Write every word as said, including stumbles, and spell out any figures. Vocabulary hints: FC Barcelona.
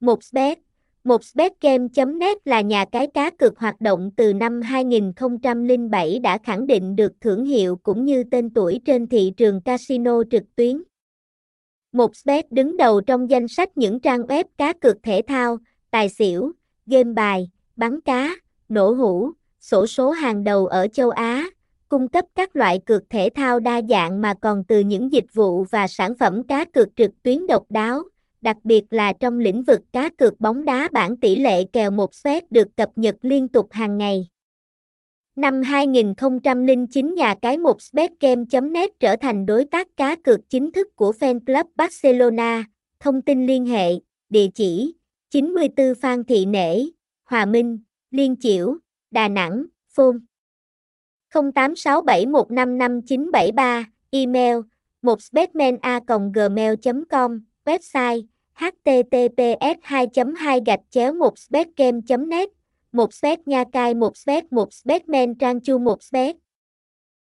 một xBet một xbet game chấm net là nhà cái cá cược hoạt động từ năm hai nghìn không trăm lẻ bảy đã khẳng định được thương hiệu cũng như tên tuổi trên thị trường casino trực tuyến. một xBet đứng đầu trong danh sách những trang web cá cược thể thao, tài xỉu, game bài, bắn cá, nổ hũ, xổ số hàng đầu ở châu Á, cung cấp các loại cược thể thao đa dạng mà còn từ những dịch vụ và sản phẩm cá cược trực tuyến độc đáo. Đặc biệt là trong lĩnh vực cá cược bóng đá, bảng tỷ lệ kèo một xBet được cập nhật liên tục hàng ngày. Năm hai nghìn không trăm lẻ chín, nhà cái một xbet game chấm net trở thành đối tác cá cược chính thức của fan club Barcelona. Thông tin liên hệ, địa chỉ chín mươi tư Phan Thị Nể, Hòa Minh, Liên Chiểu, Đà Nẵng, phone không tám sáu bảy một năm năm chín bảy ba, email một xbetmania a còng gmail chấm com. Website h t t p s hai chấm hai gạch chéo một xbetgame chấm net một xbet nhà cái một xbet một xbetmen trang chu một xbet